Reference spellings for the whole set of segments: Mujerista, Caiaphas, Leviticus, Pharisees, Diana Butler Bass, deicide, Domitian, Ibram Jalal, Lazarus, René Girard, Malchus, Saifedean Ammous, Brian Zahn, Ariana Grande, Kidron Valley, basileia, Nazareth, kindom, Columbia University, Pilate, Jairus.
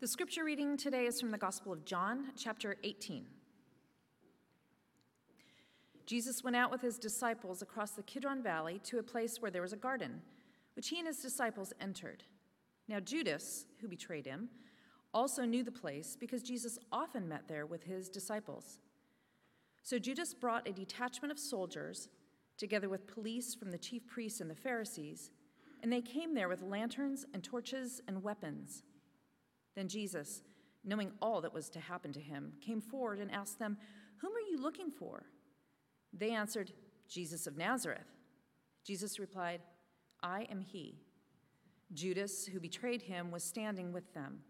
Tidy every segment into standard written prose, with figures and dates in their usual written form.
The scripture reading today is from the Gospel of John, chapter 18. Jesus went out with his disciples across the Kidron Valley to a place where there was a garden, which he and his disciples entered. Now Judas, who betrayed him, also knew the place because Jesus often met there with his disciples. So Judas brought a detachment of soldiers, together with police from the chief priests and the Pharisees, and they came there with lanterns and torches and weapons. Then Jesus, knowing all that was to happen to him, came forward and asked them, "Whom are you looking for?" They answered, "Jesus of Nazareth." Jesus replied, "I am he." Judas, who betrayed him, was standing with them.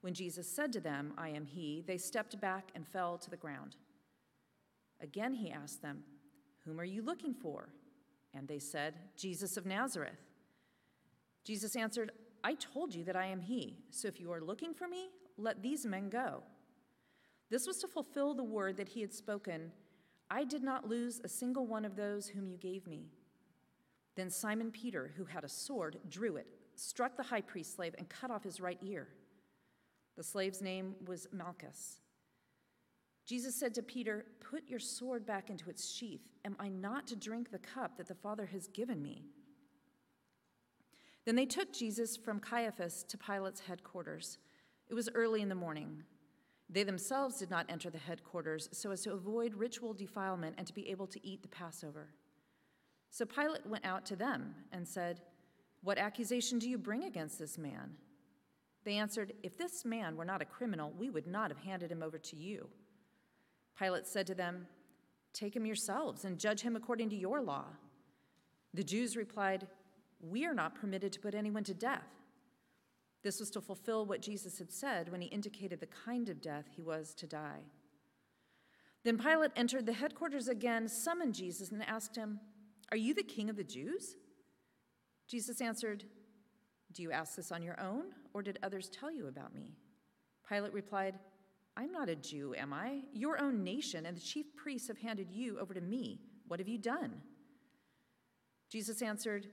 When Jesus said to them, "I am he," they stepped back and fell to the ground. Again he asked them, "Whom are you looking for?" And they said, "Jesus of Nazareth." Jesus answered, "I told you that I am he, so if you are looking for me, let these men go." This was to fulfill the word that he had spoken, "I did not lose a single one of those whom you gave me." Then Simon Peter, who had a sword, drew it, struck the high priest's slave, and cut off his right ear. The slave's name was Malchus. Jesus said to Peter, "Put your sword back into its sheath. Am I not to drink the cup that the Father has given me?" Then they took Jesus from Caiaphas to Pilate's headquarters. It was early in the morning. They themselves did not enter the headquarters so as to avoid ritual defilement and to be able to eat the Passover. So Pilate went out to them and said, "What accusation do you bring against this man?" They answered, "If this man were not a criminal, we would not have handed him over to you." Pilate said to them, "Take him yourselves and judge him according to your law." The Jews replied, "We are not permitted to put anyone to death." This was to fulfill what Jesus had said when he indicated the kind of death he was to die. Then Pilate entered the headquarters again, summoned Jesus, and asked him, "Are you the king of the Jews?" Jesus answered, "Do you ask this on your own, or did others tell you about me?" Pilate replied, "I'm not a Jew, am I? Your own nation and the chief priests have handed you over to me. What have you done?" Jesus answered,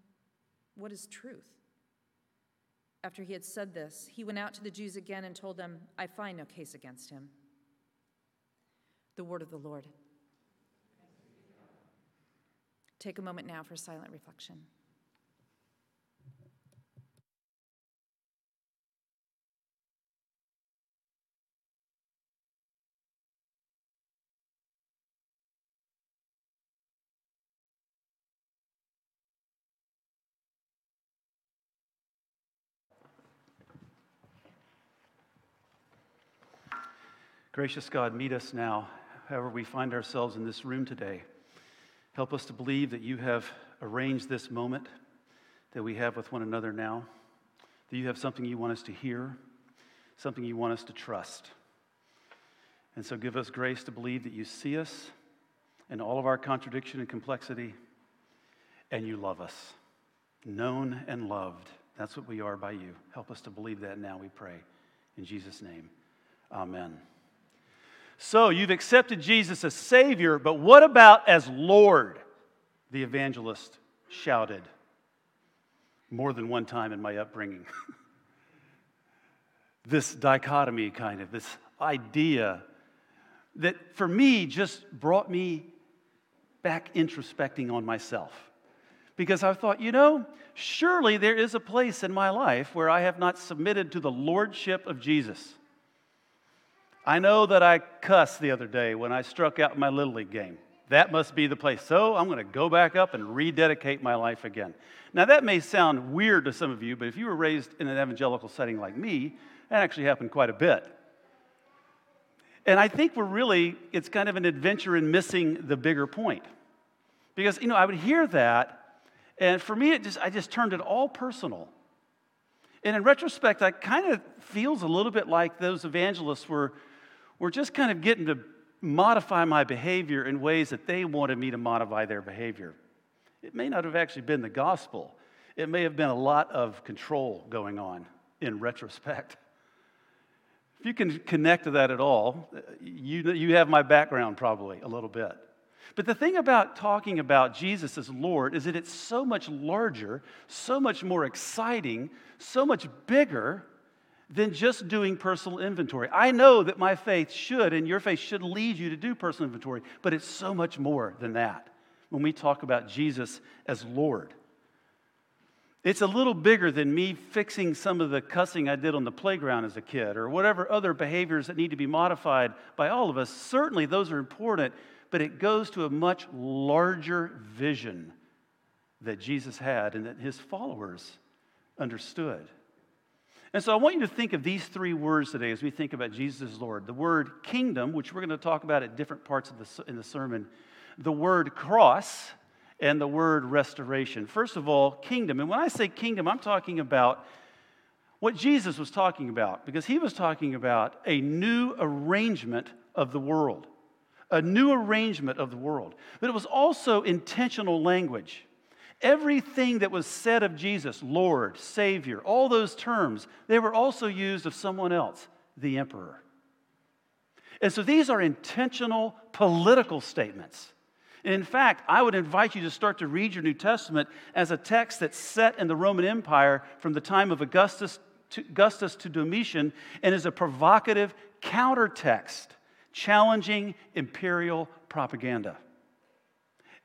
"What is truth?" After he had said this, he went out to the Jews again and told them, "I find no case against him." The word of the Lord. Take a moment now for silent reflection. Gracious God, meet us now, however we find ourselves in this room today. Help us to believe that you have arranged this moment that we have with one another now, that you have something you want us to hear, something you want us to trust. And so give us grace to believe that you see us and all of our contradiction and complexity, and you love us, known and loved. That's what we are by you. Help us to believe that now, we pray. In Jesus' name, amen. So you've accepted Jesus as Savior, but what about as Lord? The evangelist shouted more than one time in my upbringing. This dichotomy, kind of, this idea that for me just brought me back introspecting on myself. Because I thought, surely there is a place in my life where I have not submitted to the lordship of Jesus. I know that I cussed the other day when I struck out my Little League game. That must be the place. So I'm going to go back up and rededicate my life again. Now, that may sound weird to some of you, but if you were raised in an evangelical setting like me, that actually happened quite a bit. And I think it's kind of an adventure in missing the bigger point. Because, I would hear that, and for me, I just turned it all personal. And in retrospect, that kind of feels a little bit like those evangelists were just kind of getting to modify my behavior in ways that they wanted me to modify their behavior. It may not have actually been the gospel. It may have been a lot of control going on in retrospect. If you can connect to that at all, you have my background probably a little bit. But the thing about talking about Jesus as Lord is that it's so much larger, so much more exciting, so much bigger than just doing personal inventory. I know that my faith should, and your faith should lead you to do personal inventory, but it's so much more than that when we talk about Jesus as Lord. It's a little bigger than me fixing some of the cussing I did on the playground as a kid or whatever other behaviors that need to be modified by all of us. Certainly those are important, but it goes to a much larger vision that Jesus had and that his followers understood. And so I want you to think of these three words today as we think about Jesus as Lord. The word kingdom, which we're going to talk about at different parts of in the sermon. The word cross and the word restoration. First of all, kingdom. And when I say kingdom, I'm talking about what Jesus was talking about, because he was talking about a new arrangement of the world. A new arrangement of the world. But it was also intentional language. Everything that was said of Jesus, Lord, Savior, all those terms, they were also used of someone else, the emperor. And so these are intentional political statements. And in fact, I would invite you to start to read your New Testament as a text that's set in the Roman Empire from the time of Augustus to Domitian and is a provocative countertext challenging imperial propaganda.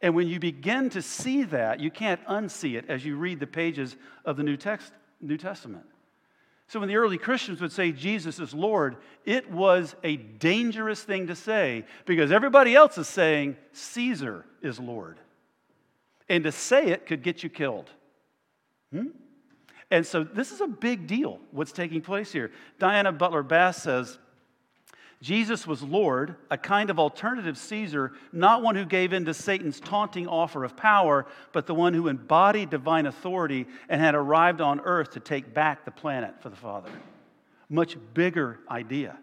And when you begin to see that, you can't unsee it as you read the pages of the New Testament. So when the early Christians would say Jesus is Lord, it was a dangerous thing to say because everybody else is saying Caesar is Lord. And to say it could get you killed. And so this is a big deal, what's taking place here. Diana Butler Bass says, Jesus was Lord, a kind of alternative Caesar, not one who gave in to Satan's taunting offer of power, but the one who embodied divine authority and had arrived on earth to take back the planet for the Father. Much bigger idea.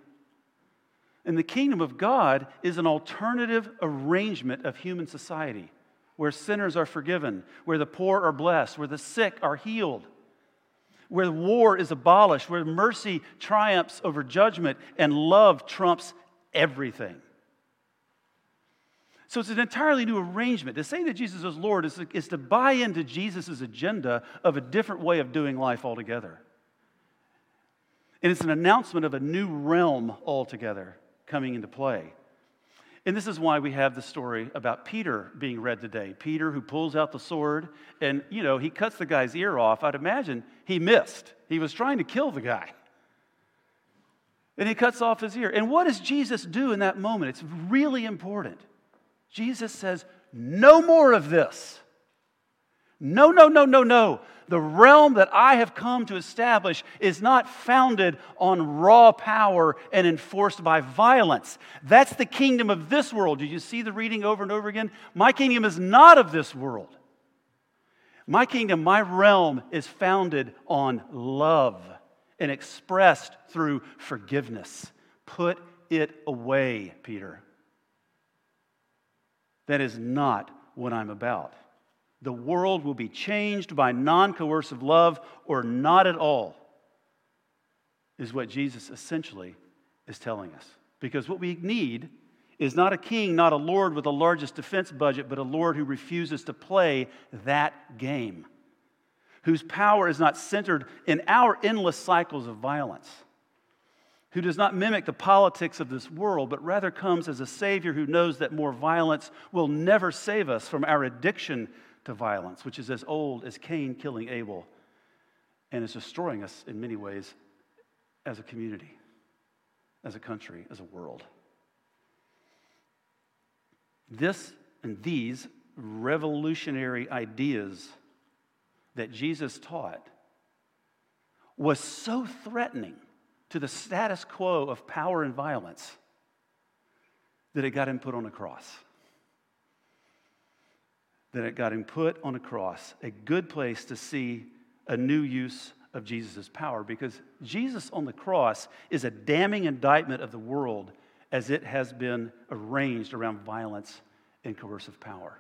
And the kingdom of God is an alternative arrangement of human society, where sinners are forgiven, where the poor are blessed, where the sick are healed, where war is abolished, where mercy triumphs over judgment, and love trumps everything. So it's an entirely new arrangement. To say that Jesus is Lord is to buy into Jesus' agenda of a different way of doing life altogether. And it's an announcement of a new realm altogether coming into play. And this is why we have the story about Peter being read today. Peter who pulls out the sword and, he cuts the guy's ear off. I'd imagine he missed. He was trying to kill the guy. And he cuts off his ear. And what does Jesus do in that moment? It's really important. Jesus says, no more of this. No, no, no, no, no. The realm that I have come to establish is not founded on raw power and enforced by violence. That's the kingdom of this world. Did you see the reading over and over again? My kingdom is not of this world. My kingdom, my realm is founded on love and expressed through forgiveness. Put it away, Peter. That is not what I'm about. The world will be changed by non-coercive love or not at all, is what Jesus essentially is telling us. Because what we need is not a king, not a lord with the largest defense budget, but a lord who refuses to play that game, whose power is not centered in our endless cycles of violence, who does not mimic the politics of this world, but rather comes as a savior who knows that more violence will never save us from our addiction to violence, which is as old as Cain killing Abel, and is destroying us in many ways as a community, as a country, as a world. This and these revolutionary ideas that Jesus taught was so threatening to the status quo of power and violence that it got him put on a cross. A good place to see a new use of Jesus' power, because Jesus on the cross is a damning indictment of the world as it has been arranged around violence and coercive power.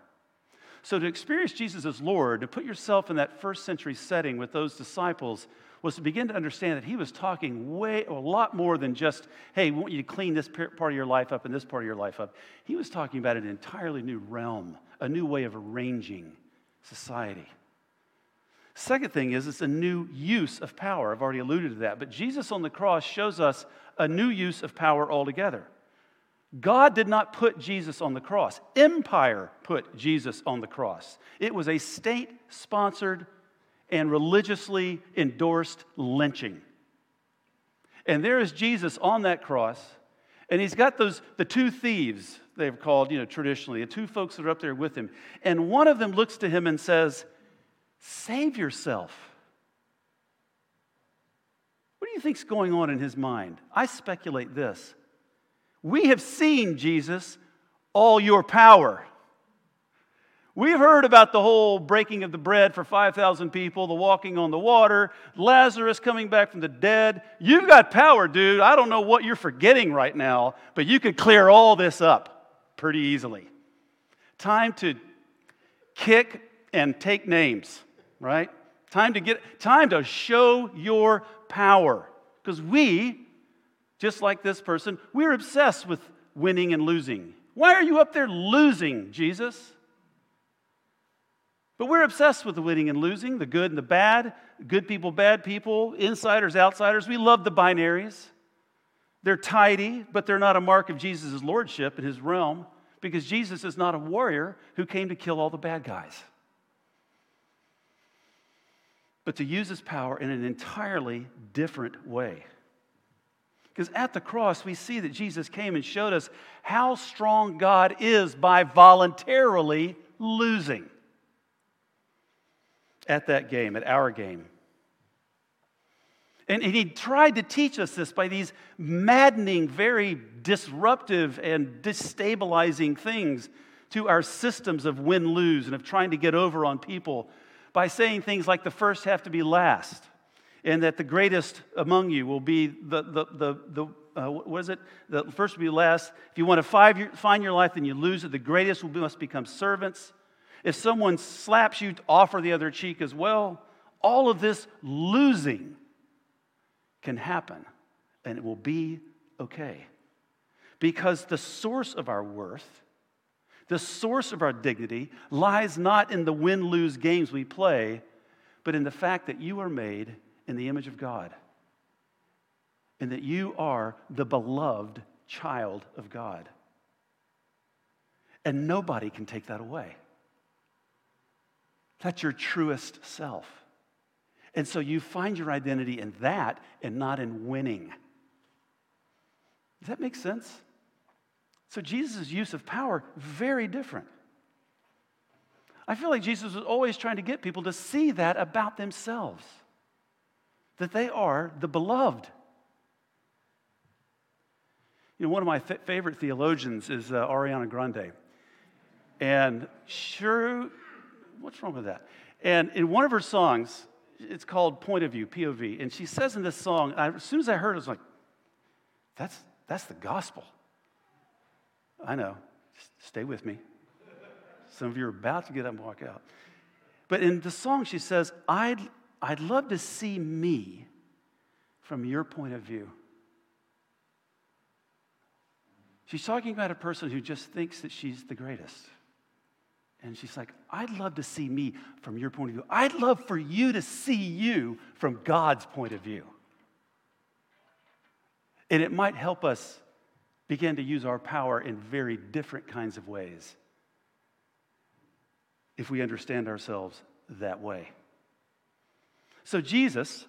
So to experience Jesus as Lord, to put yourself in that first century setting with those disciples, was to begin to understand that he was talking a lot more than just, hey, we want you to clean this part of your life up and this part of your life up. He was talking about an entirely new realm, a new way of arranging society. Second thing is, it's a new use of power. I've already alluded to that. But Jesus on the cross shows us a new use of power altogether. God did not put Jesus on the cross. Empire put Jesus on the cross. It was a state-sponsored and religiously endorsed lynching. And there is Jesus on that cross, and he's got the two thieves, they've called, traditionally, the two folks that are up there with him. And one of them looks to him and says, "Save yourself." What do you think's going on in his mind? I speculate this. We have seen, Jesus, all your power. We've heard about the whole breaking of the bread for 5,000 people, the walking on the water, Lazarus coming back from the dead. You've got power, dude. I don't know what you're forgetting right now, but you could clear all this up pretty easily. Time to kick and take names, right? Time to show your power, because we, just like this person, we're obsessed with winning and losing. Why are you up there losing, Jesus? But we're obsessed with the winning and losing, the good and the bad, good people, bad people, insiders, outsiders. We love the binaries. They're tidy, but they're not a mark of Jesus' lordship in his realm, because Jesus is not a warrior who came to kill all the bad guys, but to use his power in an entirely different way. Because at the cross, we see that Jesus came and showed us how strong God is by voluntarily losing at that game, at our game. And he tried to teach us this by these maddening, very disruptive and destabilizing things to our systems of win-lose and of trying to get over on people by saying things like the first have to be last, and that the greatest among you will be the first will be last. If you want to find your life, then you lose it. The greatest must become servants. If someone slaps you, offer the other cheek as well. All of this losing can happen, and it will be okay. Because the source of our worth, the source of our dignity, lies not in the win-lose games we play, but in the fact that you are made in the image of God, and that you are the beloved child of God. And nobody can take that away. That's your truest self. And so you find your identity in that and not in winning. Does that make sense? So Jesus' use of power, very different. I feel like Jesus was always trying to get people to see that about themselves, that they are the beloved. One of my favorite theologians is Ariana Grande. And sure, what's wrong with that? And in one of her songs, it's called Point of View, POV, and she says in this song, as soon as I heard it, I was like, that's the gospel. I know, stay with me. Some of you are about to get up and walk out. But in the song, she says, I'd love to see me from your point of view. She's talking about a person who just thinks that she's the greatest. And she's like, I'd love to see me from your point of view. I'd love for you to see you from God's point of view. And it might help us begin to use our power in very different kinds of ways if we understand ourselves that way. So Jesus,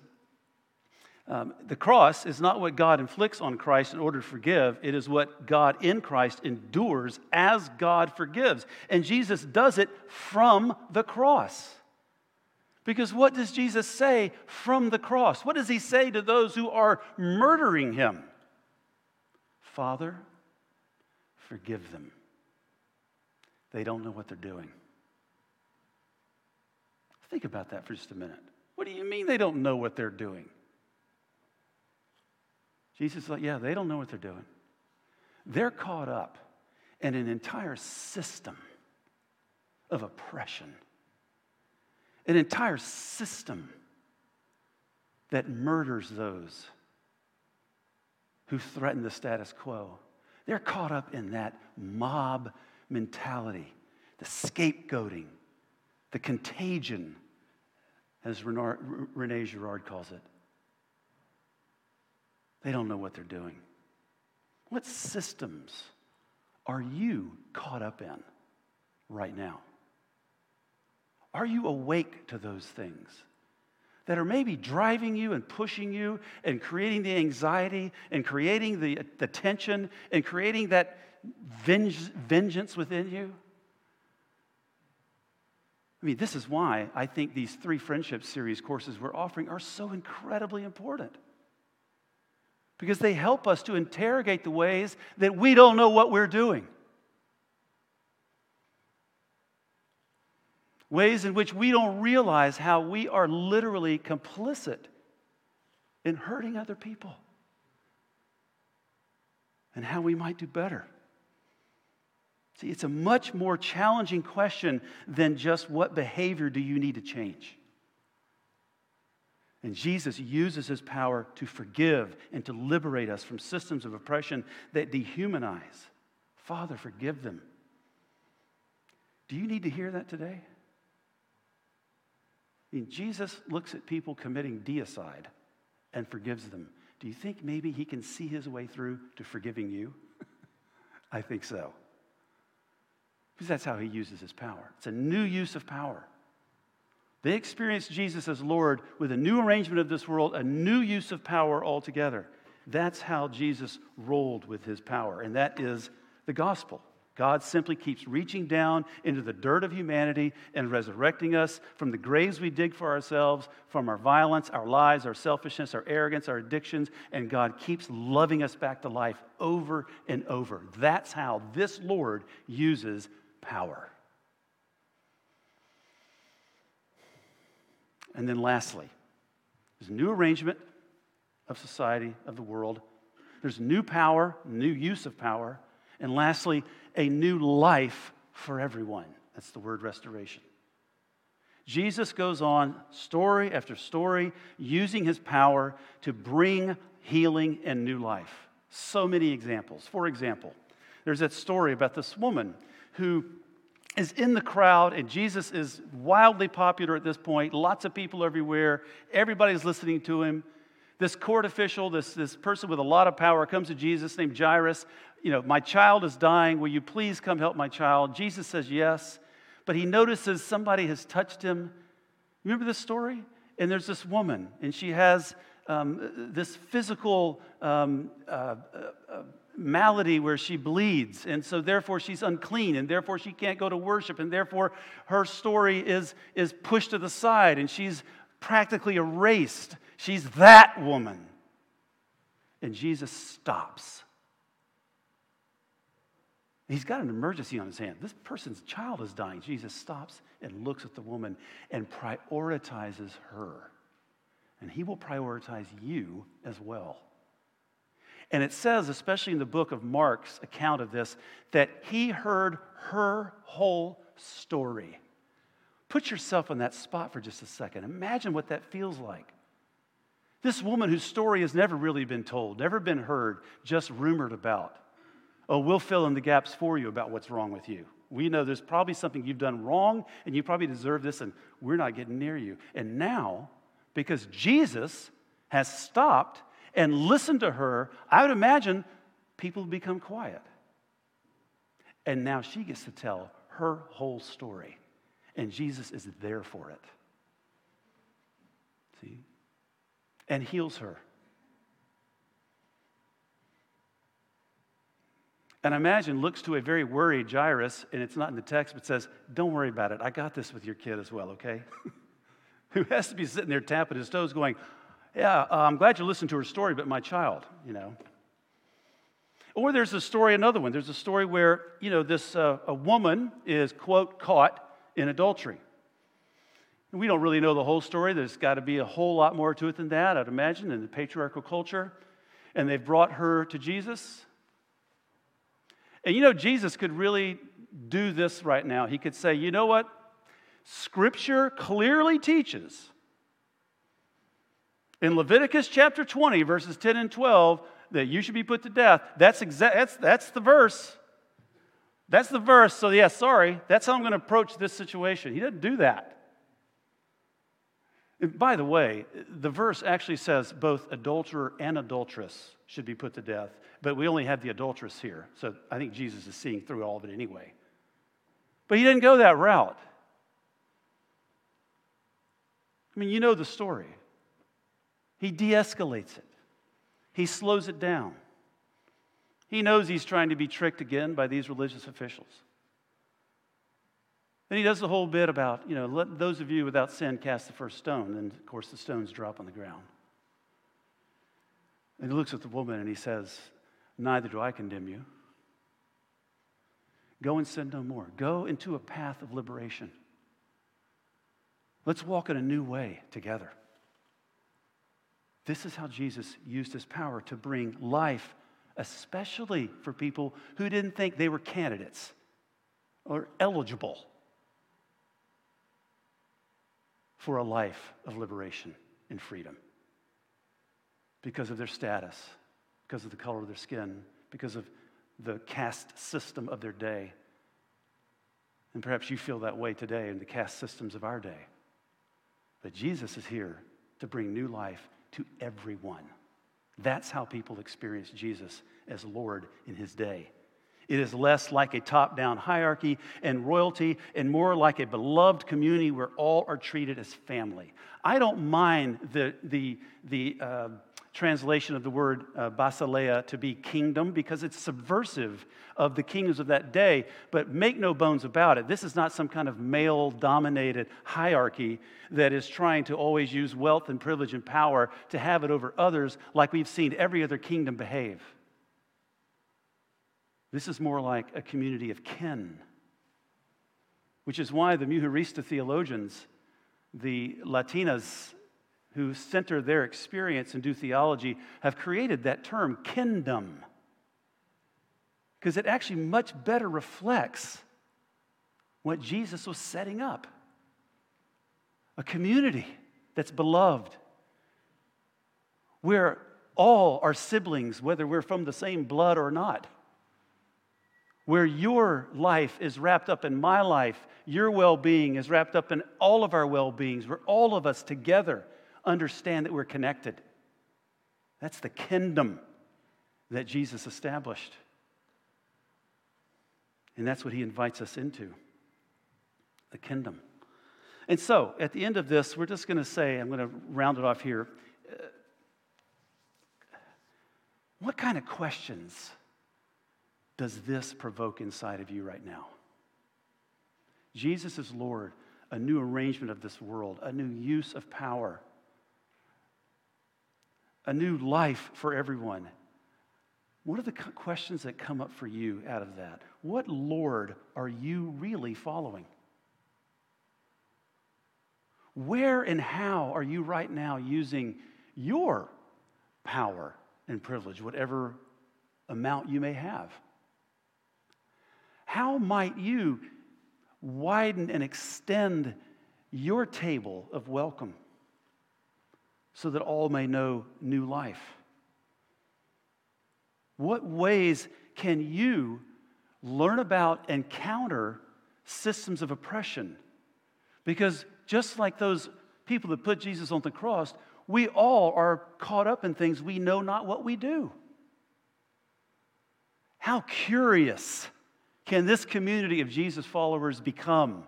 the cross is not what God inflicts on Christ in order to forgive. It is what God in Christ endures as God forgives. And Jesus does it from the cross. Because what does Jesus say from the cross? What does he say to those who are murdering him? Father, forgive them. They don't know what they're doing. Think about that for just a minute. What do you mean they don't know what they're doing? Jesus is like, yeah, they don't know what they're doing. They're caught up in an entire system of oppression, an entire system that murders those who threaten the status quo. They're caught up in that mob mentality, the scapegoating, the contagion, as René Girard calls it. They don't know what they're doing. What systems are you caught up in right now? Are you awake to those things that are maybe driving you and pushing you and creating the anxiety and creating the tension and creating that vengeance within you? I mean, this is why I think these 3 friendship series courses we're offering are so incredibly important, because they help us to interrogate the ways that we don't know what we're doing, ways in which we don't realize how we are literally complicit in hurting other people, and how we might do better. See, it's a much more challenging question than just what behavior do you need to change. And Jesus uses his power to forgive and to liberate us from systems of oppression that dehumanize. Father, forgive them. Do you need to hear that today? I mean, Jesus looks at people committing deicide and forgives them. Do you think maybe he can see his way through to forgiving you? I think so. Because that's how he uses his power. It's a new use of power. They experienced Jesus as Lord with a new arrangement of this world, a new use of power altogether. That's how Jesus rolled with his power, and that is the gospel. God simply keeps reaching down into the dirt of humanity and resurrecting us from the graves we dig for ourselves, from our violence, our lies, our selfishness, our arrogance, our addictions, and God keeps loving us back to life over and over. That's how this Lord uses power. And then lastly, there's a new arrangement of society, of the world. There's new power, new use of power. And lastly, a new life for everyone. That's the word restoration. Jesus goes on, story after story, using his power to bring healing and new life. So many examples. For example, there's that story about this woman who is in the crowd, and Jesus is wildly popular at this point, lots of people everywhere, everybody's listening to him. This court official, this person with a lot of power comes to Jesus, named Jairus. You know, my child is dying. Will you please come help my child? Jesus says yes, but he notices somebody has touched him. Remember this story? And there's this woman, and she has this physical malady where she bleeds, and so therefore she's unclean, and therefore she can't go to worship, and therefore her story is pushed to the side, and she's practically erased. She's that woman. And Jesus stops. He's got an emergency on his hand. This person's child is dying. Jesus stops and looks at the woman and prioritizes her. And he will prioritize you as well. And it says, especially in the book of Mark's account of this, that he heard her whole story. Put yourself in that spot for just a second. Imagine what that feels like. This woman whose story has never really been told, never been heard, just rumored about. Oh, we'll fill in the gaps for you about what's wrong with you. We know there's probably something you've done wrong, and you probably deserve this, and we're not getting near you. And now, because Jesus has stopped and listened to her, I would imagine people become quiet. And now she gets to tell her whole story, and Jesus is there for it. See? And heals her. And I imagine looks to a very worried Jairus, and it's not in the text, but says, don't worry about it. I got this with your kid as well, okay? Who has to be sitting there tapping his toes going, yeah, I'm glad you listened to her story, but my child, you know. Or there's a story, another one. There's a story where, you know, this a woman is, quote, caught in adultery. And we don't really know the whole story. There's got to be a whole lot more to it than that, I'd imagine, in the patriarchal culture. And they've brought her to Jesus. And you know, Jesus could really do this right now. He could say, you know what? Scripture clearly teaches in Leviticus chapter 20, verses 10 and 12, that you should be put to death. That's the verse. That's the verse. So, yeah, sorry. That's how I'm going to approach this situation. He doesn't do that. And by the way, the verse actually says both adulterer and adulteress should be put to death, but we only have the adulteress here. So I think Jesus is seeing through all of it anyway. But he didn't go that route. I mean, you know the story. He de-escalates it. He slows it down. He knows he's trying to be tricked again by these religious officials. Then he does the whole bit about, you know, let those of you without sin cast the first stone. And, of course, the stones drop on the ground. And he looks at the woman and he says, neither do I condemn you. Go and sin no more. Go into a path of liberation. Let's walk in a new way together. This is how Jesus used his power to bring life, especially for people who didn't think they were candidates or eligible for a life of liberation and freedom because of their status, because of the color of their skin, because of the caste system of their day. And perhaps you feel that way today in the caste systems of our day. But Jesus is here to bring new life to everyone. That's how people experience Jesus as Lord in his day. It is less like a top-down hierarchy and royalty and more like a beloved community where all are treated as family. I don't mind the translation of the word basileia to be kingdom because it's subversive of the kingdoms of that day, but make no bones about it. This is not some kind of male-dominated hierarchy that is trying to always use wealth and privilege and power to have it over others like we've seen every other kingdom behave. This is more like a community of kin, which is why the Mujerista theologians, the Latinas who center their experience and do theology, have created that term, kindom, because it actually much better reflects what Jesus was setting up, a community that's beloved, where all are siblings, whether we're from the same blood or not. Where your life is wrapped up in my life, your well-being is wrapped up in all of our well-beings, where all of us together understand that we're connected. That's the kingdom that Jesus established. And that's what he invites us into, the kingdom. And so, at the end of this, we're just going to say, I'm going to round it off here, what kind of questions does this provoke inside of you right now? Jesus is Lord, a new arrangement of this world, a new use of power, a new life for everyone. What are the questions that come up for you out of that? What Lord are you really following? Where and how are you right now using your power and privilege, whatever amount you may have? How might you widen and extend your table of welcome so that all may know new life? What ways can you learn about and counter systems of oppression? Because just like those people that put Jesus on the cross, we all are caught up in things we know not what we do. How curious can this community of Jesus followers become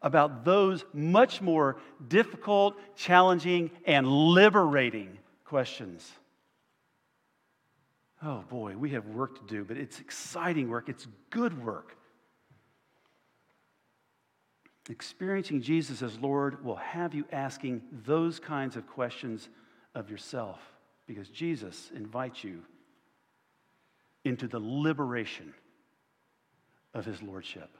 about those much more difficult, challenging, and liberating questions? Oh boy, we have work to do, but it's exciting work. It's good work. Experiencing Jesus as Lord will have you asking those kinds of questions of yourself because Jesus invites you into the liberation of his lordship.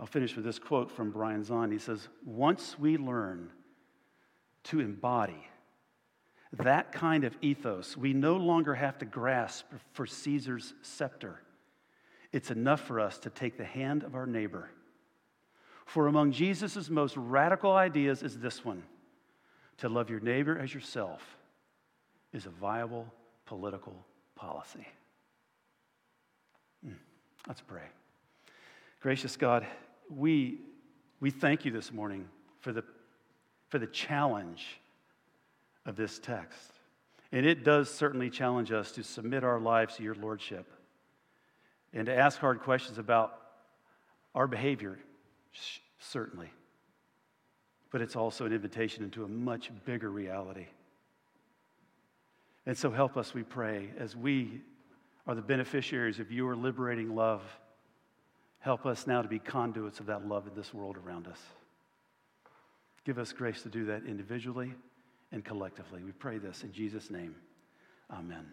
I'll finish with this quote from Brian Zahn. He says, once we learn to embody that kind of ethos, we no longer have to grasp for Caesar's scepter. It's enough for us to take the hand of our neighbor. For among Jesus' most radical ideas is this one: to love your neighbor as yourself is a viable political policy. Let's pray. Gracious God, we thank you this morning for the challenge of this text. And it does certainly challenge us to submit our lives to your lordship and to ask hard questions about our behavior, certainly. But it's also an invitation into a much bigger reality. And so help us, we pray, as we are the beneficiaries of your liberating love. Help us now to be conduits of that love in this world around us. Give us grace to do that individually and collectively. We pray this in Jesus' name. Amen.